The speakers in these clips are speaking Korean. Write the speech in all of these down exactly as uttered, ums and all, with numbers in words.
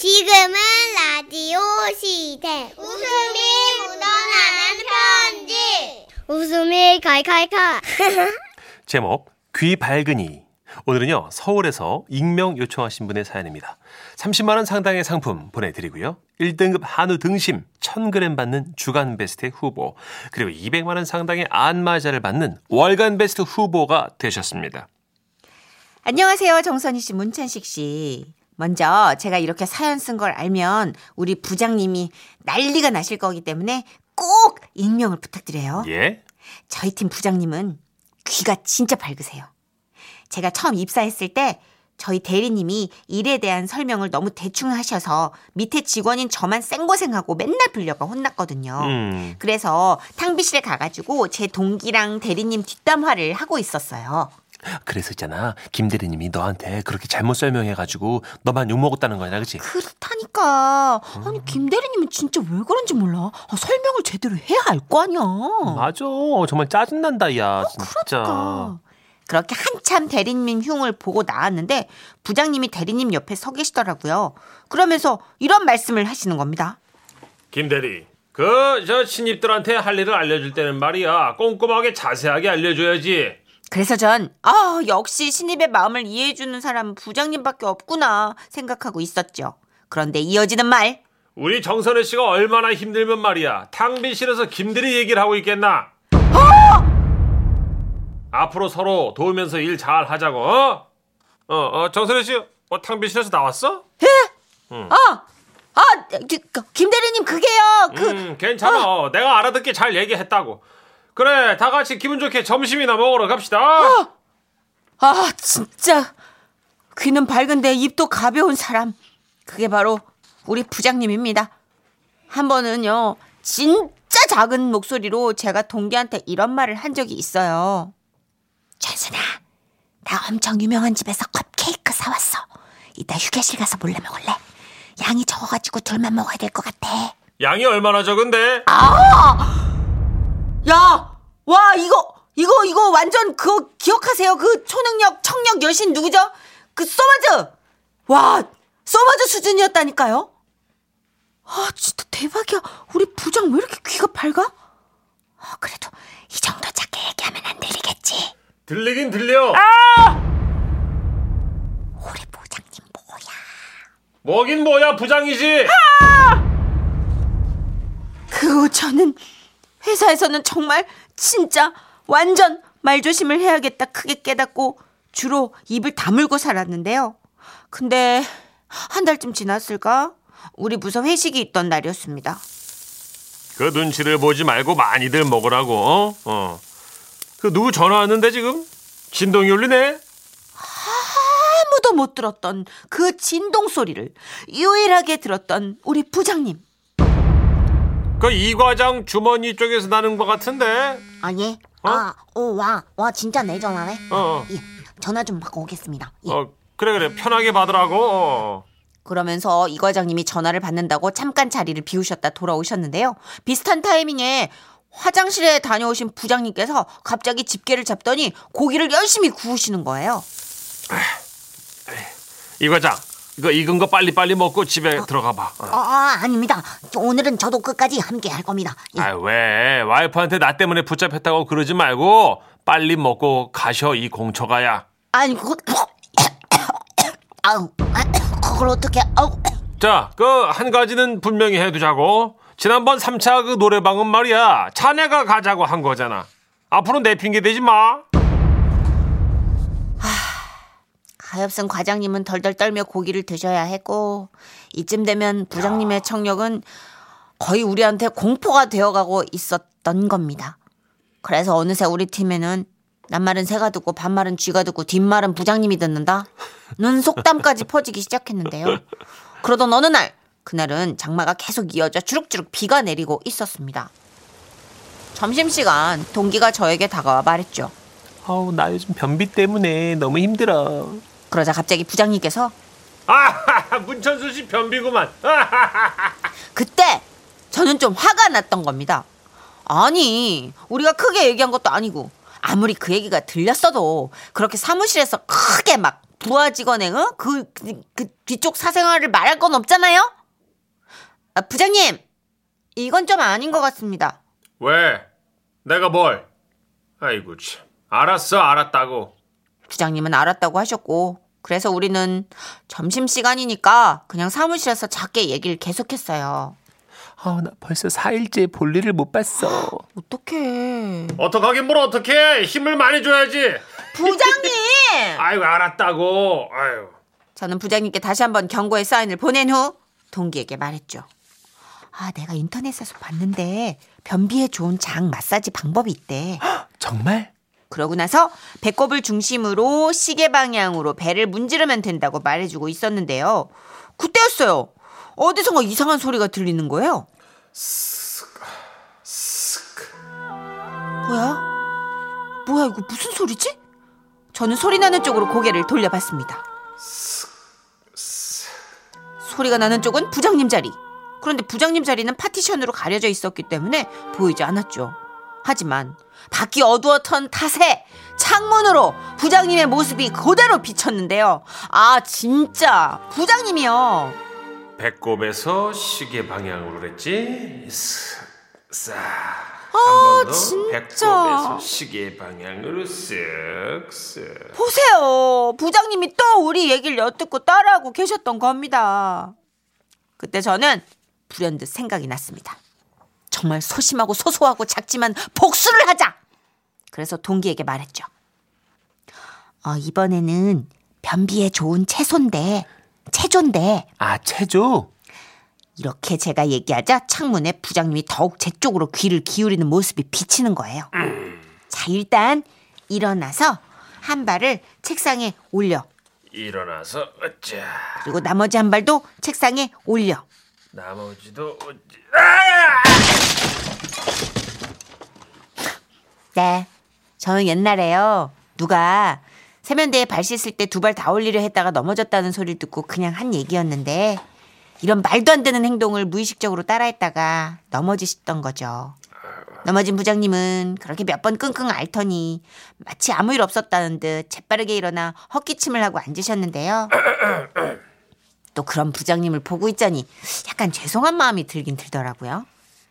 지금은 라디오 시대. 웃음이 묻어나는 편지. 웃음이 칼칼칼. 제목 귀밝은이. 오늘은요, 서울에서 익명 요청하신 분의 사연입니다. 삼십만 원 상당의 상품 보내드리고요. 일 등급 한우 등심 천 그램 받는 주간베스트 후보, 그리고 이백만 원 상당의 안마자를 받는 월간베스트 후보가 되셨습니다. 안녕하세요. 정선희 씨, 문찬식 씨. 먼저 제가 이렇게 사연 쓴 걸 알면 우리 부장님이 난리가 나실 거기 때문에 꼭 익명을 부탁드려요. 예. 저희 팀 부장님은 귀가 진짜 밝으세요. 제가 처음 입사했을 때 저희 대리님이 일에 대한 설명을 너무 대충 하셔서 밑에 직원인 저만 생고생하고 맨날 불려가 혼났거든요. 음. 그래서 탕비실에 가가지고 제 동기랑 대리님 뒷담화를 하고 있었어요. 그래서 있잖아, 김대리님이 너한테 그렇게 잘못 설명해가지고 너만 욕먹었다는 거야, 그렇지? 그렇다니까. 아니, 김대리님은 진짜 왜 그런지 몰라. 아, 설명을 제대로 해야 알 거 아니야. 맞아. 정말 짜증난다, 야. 어, 진짜. 그러니까. 그렇게 한참 대리님 흉을 보고 나왔는데 부장님이 대리님 옆에 서 계시더라고요. 그러면서 이런 말씀을 하시는 겁니다. 김대리, 그 저 신입들한테 할 일을 알려줄 때는 말이야, 꼼꼼하게 자세하게 알려줘야지. 그래서 전 아, 역시 신입의 마음을 이해해주는 사람은 부장님밖에 없구나 생각하고 있었죠. 그런데 이어지는 말. 우리 정선혜 씨가 얼마나 힘들면 말이야, 탕비실에서 김대리 얘기를 하고 있겠나. 앞으로 서로 도우면서 일 잘 하자고. 어? 어, 어 정선혜 씨, 어, 탕비실에서 나왔어? 예? 응. 어, 아, 김 대리님 그게요. 그, 음, 괜찮아. 어. 내가 알아듣게 잘 얘기했다고. 그래, 다 같이 기분 좋게 점심이나 먹으러 갑시다. 어. 아, 진짜 귀는 밝은데 입도 가벼운 사람. 그게 바로 우리 부장님입니다. 한 번은요, 진짜 작은 목소리로 제가 동기한테 이런 말을 한 적이 있어요. 천순아, 나 엄청 유명한 집에서 컵케이크 사왔어. 이따 휴게실 가서 몰래 먹을래? 양이 적어가지고 둘만 먹어야 될 것 같아. 양이 얼마나 적은데? 아! 야! 와, 이거, 이거, 이거 완전 그거 기억하세요? 그 초능력, 청력 여신 누구죠? 그 소마즈! 와, 소마즈 수준이었다니까요? 아, 진짜 대박이야. 우리 부장 왜 이렇게 귀가 밝아? 어, 그래도 이 정도 작게 얘기하면 안 들리겠지? 들리긴 들려. 아! 우리 부장님 뭐야? 뭐긴 뭐야, 부장이지. 아! 그 후 저는 회사에서는 정말 진짜 완전 말조심을 해야겠다 크게 깨닫고 주로 입을 다물고 살았는데요. 근데 한 달쯤 지났을까? 우리 부서 회식이 있던 날이었습니다. 그 눈치를 보지 말고 많이들 먹으라고. 어? 어. 그 누구 전화 왔는데 지금? 진동이 울리네? 아무도 못 들었던 그 진동 소리를 유일하게 들었던 우리 부장님. 그 이 과장 주머니 쪽에서 나는 것 같은데? 아, 예? 어? 아, 오, 와, 와 진짜 내 전화네? 어, 예, 전화 좀 받고 오겠습니다. 예. 어, 그래 그래, 편하게 받으라고. 어. 그러면서 이 과장님이 전화를 받는다고 잠깐 자리를 비우셨다 돌아오셨는데요. 비슷한 타이밍에 화장실에 다녀오신 부장님께서 갑자기 집게를 잡더니 고기를 열심히 구우시는 거예요. 이 과장, 이거 익은 거 빨리빨리 먹고 집에 어, 들어가 봐. 어. 아, 아닙니다. 오늘은 저도 끝까지 함께 할 겁니다. 예. 아, 왜? 와이프한테 나 때문에 붙잡혔다고 그러지 말고 빨리 먹고 가셔, 이 공처가야. 아니, 그거... 아우, 그걸 어떻게... 아우. 자, 그 한 가지는 분명히 해두자고. 지난번 삼 차 그 노래방은 말이야, 자네가 가자고 한 거잖아. 앞으로 내 핑계 대지 마. 하, 가엾은 과장님은 덜덜 떨며 고기를 드셔야 했고, 이쯤 되면 부장님의 야. 청력은 거의 우리한테 공포가 되어가고 있었던 겁니다. 그래서 어느새 우리 팀에는 낱말은 새가 듣고 반말은 쥐가 듣고 뒷말은 부장님이 듣는다. 눈 속담까지 퍼지기 시작했는데요. 그러던 어느 날, 그날은 장마가 계속 이어져 주룩주룩 비가 내리고 있었습니다. 점심시간 동기가 저에게 다가와 말했죠. 아우, 나 요즘 변비 때문에 너무 힘들어. 그러자 갑자기 부장님께서 아, 문천수 씨 변비구만. 그때 저는 좀 화가 났던 겁니다. 아니, 우리가 크게 얘기한 것도 아니고 아무리 그 얘기가 들렸어도 그렇게 사무실에서 크게 막 부하 직원의 어? 그, 그, 그 뒤쪽 사생활을 말할 건 없잖아요. 아, 부장님 이건 좀 아닌 것 같습니다. 왜? 내가 뭘? 아이고 참. 알았어 알았다고. 부장님은 알았다고 하셨고 그래서 우리는 점심시간이니까 그냥 사무실에서 작게 얘기를 계속했어요. 아, 나 벌써 사 일째 볼일을 못 봤어. 어떡해. 어떡하긴 뭘 어떡해. 힘을 많이 줘야지. 부장님. 아이고 알았다고. 아유. 저는 부장님께 다시 한번 경고의 사인을 보낸 후 동기에게 말했죠. 아, 내가 인터넷에서 봤는데 변비에 좋은 장 마사지 방법이 있대. 정말? 그러고 나서 배꼽을 중심으로 시계 방향으로 배를 문지르면 된다고 말해주고 있었는데요. 그때였어요. 어디선가 이상한 소리가 들리는 거예요. 뭐야? 뭐야 이거 무슨 소리지? 저는 소리 나는 쪽으로 고개를 돌려봤습니다. 소리가 나는 쪽은 부장님 자리. 그런데 부장님 자리는 파티션으로 가려져 있었기 때문에 보이지 않았죠. 하지만 밖이 어두웠던 탓에 창문으로 부장님의 모습이 그대로 비쳤는데요. 아 진짜 부장님이요. 배꼽에서 시계 방향으로 그랬지. 쓱싹. 아 진짜. 배꼽에서 시계 방향으로 쓱쓱. 보세요. 부장님이 또 우리 얘기를 엿듣고 따라하고 계셨던 겁니다. 그때 저는 불현듯 생각이 났습니다. 정말 소심하고 소소하고 작지만 복수를 하자. 그래서 동기에게 말했죠. 어, 이번에는 변비에 좋은 채소인데 체조인데. 아 체조. 이렇게 제가 얘기하자 창문에 부장님이 더욱 제 쪽으로 귀를 기울이는 모습이 비치는 거예요. 음. 자 일단 일어나서 한 발을 책상에 올려. 일어나서 어째. 그리고 나머지 한 발도 책상에 올려. 나머지도 아! 네, 저는 옛날에요. 누가 세면대에 발 씻을 때 두 발 다 올리려 했다가 넘어졌다는 소리를 듣고 그냥 한 얘기였는데 이런 말도 안 되는 행동을 무의식적으로 따라했다가 넘어지셨던 거죠. 넘어진 부장님은 그렇게 몇 번 끙끙 앓더니 마치 아무 일 없었다는 듯 재빠르게 일어나 헛기침을 하고 앉으셨는데요. 또 그런 부장님을 보고 있자니 약간 죄송한 마음이 들긴 들더라고요.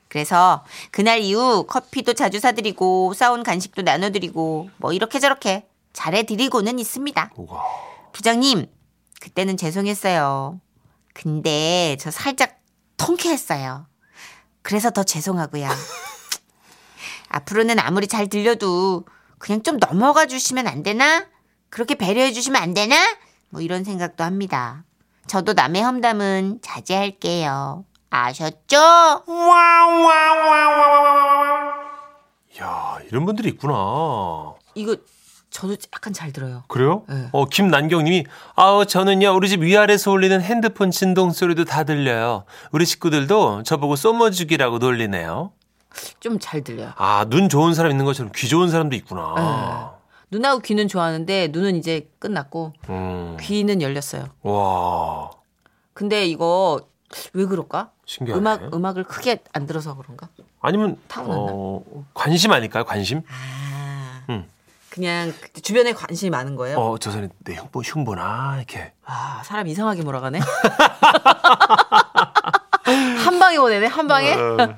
그래서 그날 이후 커피도 자주 사드리고 싸온 간식도 나눠드리고 뭐 이렇게 저렇게 잘해드리고는 있습니다. 부장님 그때는 죄송했어요. 근데 저 살짝 통쾌했어요. 그래서 더 죄송하고요. 앞으로는 아무리 잘 들려도 그냥 좀 넘어가 주시면 안 되나? 그렇게 배려해 주시면 안 되나? 뭐 이런 생각도 합니다. 저도 남의 험담은 자제할게요. 아셨죠? 야, 이런 분들이 있구나. 이거 저도 약간 잘 들어요. 그래요? 네. 어, 김난경님이 아우 저는요 우리 집 위아래에서 울리는 핸드폰 진동 소리도 다 들려요. 우리 식구들도 저보고 쏘머죽이라고 놀리네요. 좀 잘 들려요. 아, 눈 좋은 사람 있는 것처럼 귀 좋은 사람도 있구나. 네. 눈하고 귀는 좋아하는데 눈은 이제 끝났고 음. 귀는 열렸어요. 와. 근데 이거 왜 그럴까? 신기하네. 음악 음악을 크게 안 들어서 그런가? 아니면 어, 관심 아닐까요? 관심? 아. 음. 그냥 주변에 관심이 많은 거예요. 어, 저 사람이 내 흉보 흉보나 이렇게. 아, 사람 이상하게 몰아가네. 한 방에 보내네 한 방에. 어.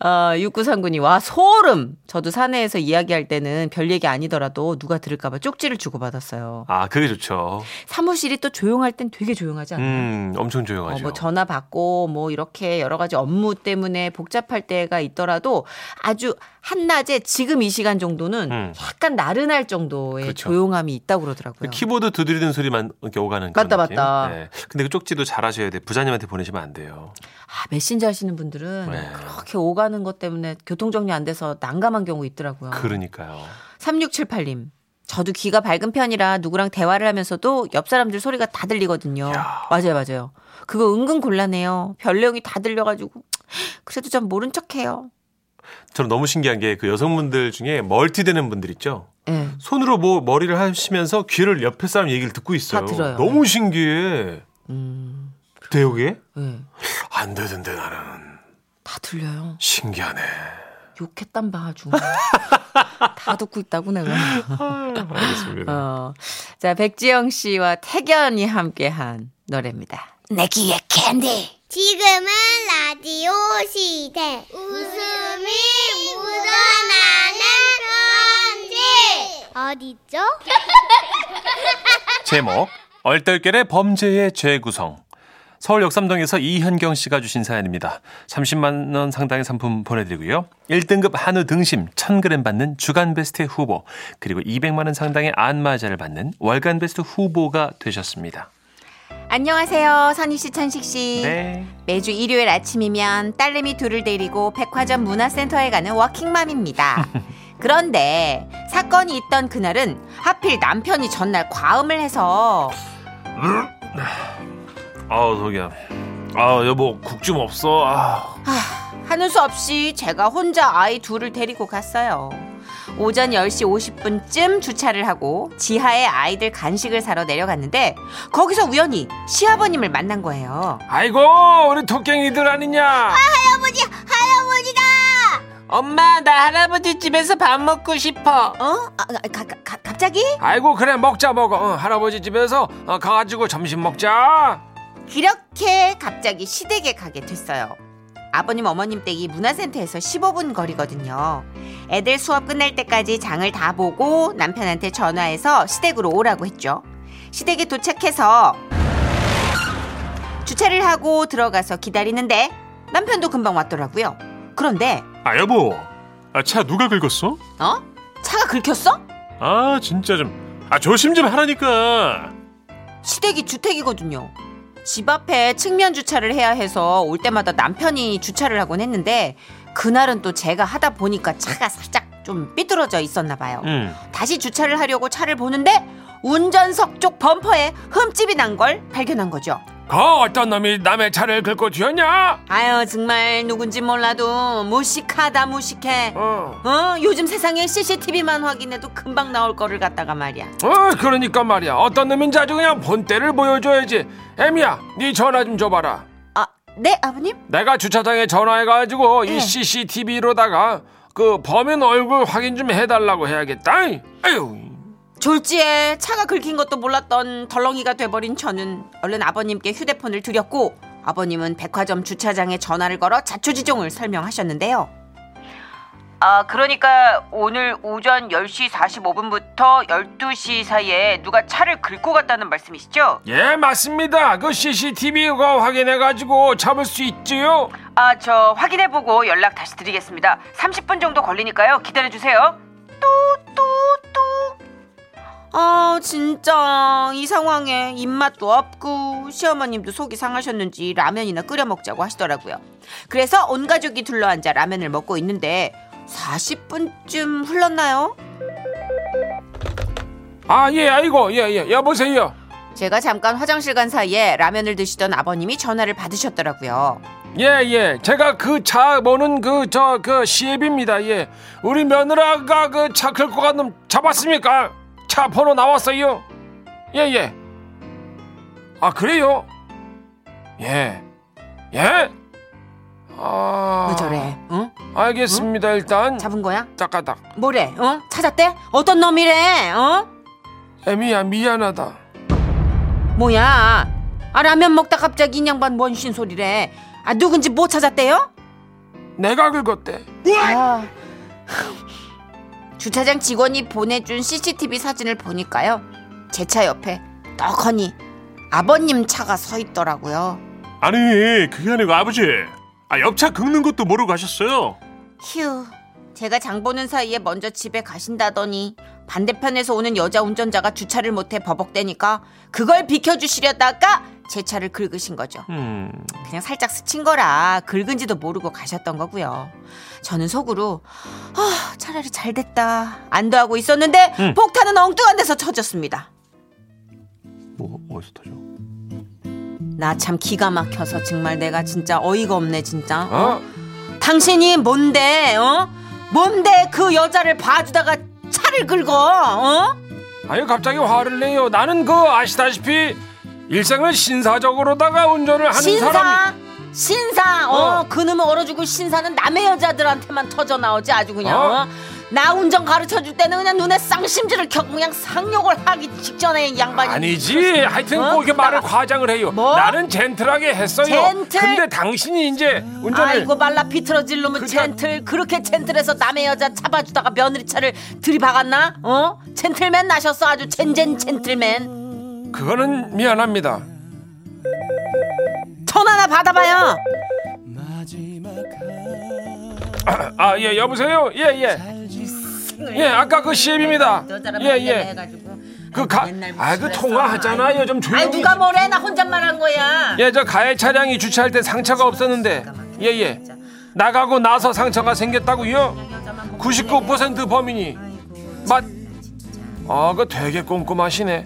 어, 육구삼군이 와 소름. 저도 사내에서 이야기할 때는 별 얘기 아니더라도 누가 들을까 봐 쪽지를 주고받았어요. 아 그게 좋죠. 사무실이 또 조용할 땐 되게 조용하지 않나요? 음, 엄청 조용하죠. 어, 뭐 전화 받고 뭐 이렇게 여러 가지 업무 때문에 복잡할 때가 있더라도 아주 한낮에 지금 이 시간 정도는 음. 약간 나른할 정도의 그렇죠. 조용함이 있다고 그러더라고요. 그 키보드 두드리는 소리만 이렇게 오가는 맞다 그런 맞다. 네. 근데 그 쪽지도 잘 하셔야 돼요. 부장님한테 보내시면 안 돼요. 아, 메신저 하시는 분들은 네. 그렇게 오가 하는 것 때문에 교통정리 안 돼서 난감한 경우 있더라고요. 그러니까요. 삼육칠팔님 저도 귀가 밝은 편이라 누구랑 대화를 하면서도 옆 사람들 소리가 다 들리거든요. 야. 맞아요 맞아요. 그거 은근 곤란해요. 별 내용이 다 들려가지고 그래도 전 모른 척해요. 저는 너무 신기한 게 그 여성분들 중에 멀티되는 분들 있죠. 네. 손으로 뭐 머리를 하시면서 귀를 옆에 사람 얘기를 듣고 있어요. 다 들어요. 너무 신기해. 음. 돼요 그게? 네. 안 되던데 나는. 다 들려요. 신기하네. 욕했단 바 아주. 다 듣고 있다고 내가. 알겠습니다. 어. 자, 백지영 씨와 태견이 함께한 노래입니다. 내 귀에 캔디. 지금은 라디오 시대. 웃음이 묻어나는 편지. 어디죠? 제목 얼떨결에 범죄의 재구성. 서울 역삼동에서 이현경 씨가 주신 사연입니다. 삼십만 원 상당의 상품 보내드리고요. 일 등급 한우 등심 천 그램 받는 주간베스트 후보, 그리고 이백만 원 상당의 안마자를 받는 월간베스트 후보가 되셨습니다. 안녕하세요. 선희 씨, 천식 씨. 네. 매주 일요일 아침이면 딸내미 둘을 데리고 백화점 문화센터에 가는 워킹맘입니다. 그런데 사건이 있던 그날은 하필 남편이 전날 과음을 해서 아우 속이야. 아 여보 국 좀 없어. 아. 아, 하는 수 없이 제가 혼자 아이 둘을 데리고 갔어요. 오전 열 시 오십 분쯤 주차를 하고 지하에 아이들 간식을 사러 내려갔는데 거기서 우연히 시아버님을 만난 거예요. 아이고 우리 토깽이들 아니냐. 아 할아버지, 할아버지다. 엄마 나 할아버지 집에서 밥 먹고 싶어. 어? 아, 가, 가, 갑자기? 아이고 그래 먹자 먹어. 어, 할아버지 집에서 어, 가가지고 점심 먹자. 그렇게 갑자기 시댁에 가게 됐어요. 아버님 어머님 댁이 문화센터에서 십오 분 거리거든요. 애들 수업 끝날 때까지 장을 다 보고 남편한테 전화해서 시댁으로 오라고 했죠. 시댁에 도착해서 주차를 하고 들어가서 기다리는데 남편도 금방 왔더라고요. 그런데 아 여보 아, 차 누가 긁었어? 어? 차가 긁혔어? 아 진짜 좀 아 조심 좀 하라니까. 시댁이 주택이거든요. 집 앞에 측면 주차를 해야 해서 올 때마다 남편이 주차를 하곤 했는데 그날은 또 제가 하다 보니까 차가 살짝 좀 삐뚤어져 있었나 봐요. 음. 다시 주차를 하려고 차를 보는데 운전석 쪽 범퍼에 흠집이 난 걸 발견한 거죠. 그 어떤 놈이 남의 차를 긁고 쥐었냐? 아유 정말 누군지 몰라도 무식하다 무식해. 어. 어 요즘 세상에 씨씨티비만 확인해도 금방 나올 거를 갖다가 말이야. 어 그러니까 말이야. 어떤 놈인지 아주 그냥 본때를 보여줘야지. 애미야 네 전화 좀 줘봐라. 아 네 아버님? 내가 주차장에 전화해가지고 네. 이 씨씨티비로다가 그 범인 얼굴 확인 좀 해달라고 해야겠다. 아유. 졸지에 차가 긁힌 것도 몰랐던 덜렁이가 돼버린 저는 얼른 아버님께 휴대폰을 드렸고 아버님은 백화점 주차장에 전화를 걸어 자초지종을 설명하셨는데요. 아 그러니까 오늘 오전 열 시 사십오 분부터 열두 시 사이에 누가 차를 긁고 갔다는 말씀이시죠? 예 맞습니다. 그 씨씨티비가 확인해가지고 잡을 수 있지요. 아 저 확인해보고 연락 다시 드리겠습니다. 삼십 분 정도 걸리니까요 기다려주세요. 아 진짜 이 상황에 입맛도 없고 시어머님도 속이 상하셨는지 라면이나 끓여 먹자고 하시더라고요. 그래서 온 가족이 둘러앉아 라면을 먹고 있는데 사십 분쯤 흘렀나요? 아 예 아이고 예예 예, 여보세요. 제가 잠깐 화장실 간 사이에 라면을 드시던 아버님이 전화를 받으셨더라고요. 예예 예. 제가 그 차 모는 그 저 그 시앱입니다. 예 우리 며느라가 그 차 긁고 간 놈 잡았습니까? 차 번호 나왔어요. 예예 예. 아 그래요? 예예 예? 아... 왜 저래? 응? 알겠습니다. 응? 일단 잡은 거야? 따까닥 뭐래? 어? 찾았대? 어떤 놈이래? 어? 애미야 미안하다. 뭐야? 아 라면 먹다 갑자기 인양반 원신 소리래. 아 누군지 못 찾았대요? 내가 긁었대. 아... 주차장 직원이 보내준 씨씨티비 사진을 보니까요. 제 차 옆에 떡하니 아버님 차가 서 있더라고요. 아니 그게 아니고 아버지 아, 옆차 긁는 것도 모르고 가셨어요. 휴 제가 장 보는 사이에 먼저 집에 가신다더니 반대편에서 오는 여자 운전자가 주차를 못해 버벅대니까 그걸 비켜주시려다가 제 차를 긁으신 거죠. 음. 그냥 살짝 스친 거라 긁은지도 모르고 가셨던 거고요. 저는 속으로 아, 차라리 잘 됐다 안도하고 있었는데 음. 폭탄은 엉뚱한 데서 터졌습니다. 뭐 어디서 터져? 나 참 기가 막혀서 정말 내가 진짜 어이가 없네 진짜. 어? 어? 당신이 뭔데 어? 뭔데 그 여자를 봐주다가 차를 긁어 어? 아유 갑자기 화를 내요. 나는 그 아시다시피 일생을 신사적으로다가 운전을 하는 사람. 신사? 사람이... 신사 어, 어. 그놈을 얼어주고 신사는 남의 여자들한테만 터져나오지 아주 그냥 어? 어? 나 운전 가르쳐줄 때는 그냥 눈에 쌍심지를 켜고 그냥 상욕을 하기 직전에 양반이 아니지 그랬습니다. 하여튼 어? 뭐 이렇게 말을 과장을 해요. 뭐? 나는 젠틀하게 했어요. 젠틀? 근데 당신이 이제 운전을 아이고 말라 비틀어질 놈은 그러니까... 젠틀 그렇게 젠틀해서 남의 여자 잡아주다가 며느리 차를 들이박았나? 어? 젠틀맨 나셨어 아주 젠젠 젠틀맨. 그거는 미안합니다. 전화 하나 받아봐요. 아, 예, 여보세요? 예, 예. 예, 아까 그 씨엠입니다. 예, 예. 그 가, 아, 그 통화하잖아요. 좀 조용히. 아, 누가 뭐래? 나 혼잣말 한 거야. 예, 저 가해 차량이 주차할 때 상처가 없었는데. 예, 예. 나가고 나서 상처가 생겼다고요? 구십구 퍼센트 범인이. 맞. 아, 그 되게 꼼꼼하시네.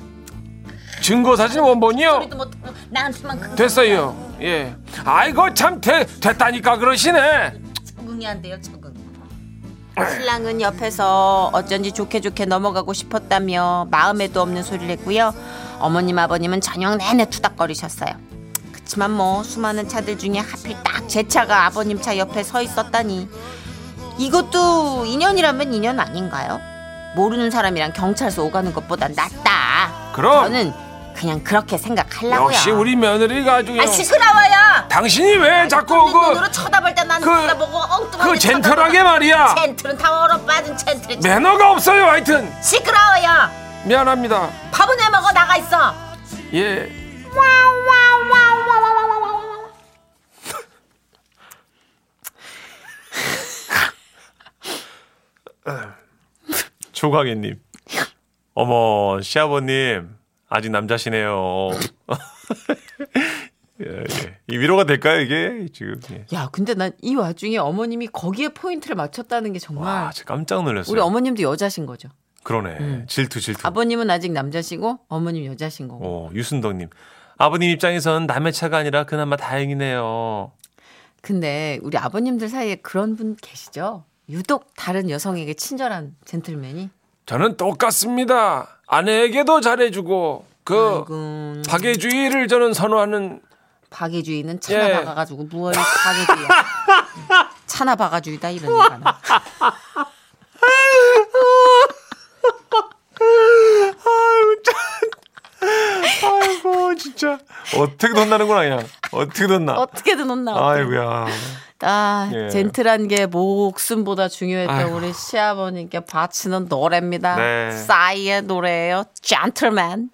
증거사진 원본이요? 됐어요. 예. 아이고 참 되, 됐다니까 그러시네. 적응이 안 돼요 적응. 신랑은 옆에서 어쩐지 좋게 좋게 넘어가고 싶었다며 마음에도 없는 소리를 했고요. 어머님 아버님은 저녁 내내 투닥거리셨어요. 그치만 뭐 수많은 차들 중에 하필 딱 제 차가 아버님 차 옆에 서 있었다니 이것도 인연이라면 인연 아닌가요? 모르는 사람이랑 경찰서 오가는 것보다 낫다. 그럼 저는 그냥 그렇게 생각하려고요. 역시 우리 며느리가 아주 아 시끄러워요. 당신이 왜 자꾸 그 눈으로 쳐다볼 때 나는 쳐다보고 엉뚱하게 그 젠틀하게 말이야. 젠틀은 다 얼어 빠진 젠틀. 매너가 없어요. 하여튼 시끄러워요. 미안합니다. 밥은 해 먹어 나가 있어. 예. 조광희님, 어머 시아버님. 아직 남자시네요. 예, 예. 이 위로가 될까요 이게 지금? 예. 야, 근데 난 이 와중에 어머님이 거기에 포인트를 맞췄다는 게 정말. 와, 진짜 깜짝 놀랐어요. 우리 어머님도 여자신 거죠? 그러네. 음. 질투 질투. 아버님은 아직 남자시고 어머님 여자신 거고. 어, 유순덕님, 아버님 입장에선 남의 차가 아니라 그나마 다행이네요. 근데 우리 아버님들 사이에 그런 분 계시죠? 유독 다른 여성에게 친절한 젠틀맨이. 저는 똑같습니다. 아내에게도 잘해주고 그 아이고. 박애주의를 저는 선호하는. 박애주의는 차나 예. 박아가지고 무얼 박애주의야. 차나 박아주의다 이런 얘기하는. 아이고 진짜 어떻게든 혼나는 건 아니야. 어떻게든 혼나. 어떻게든 혼나. 아이고야. 아, 예. 젠틀한 게 목숨보다 중요했던 아이고. 우리 시아버님께 바치는 노래입니다. 네. 싸이의 노래예요. 젠틀맨.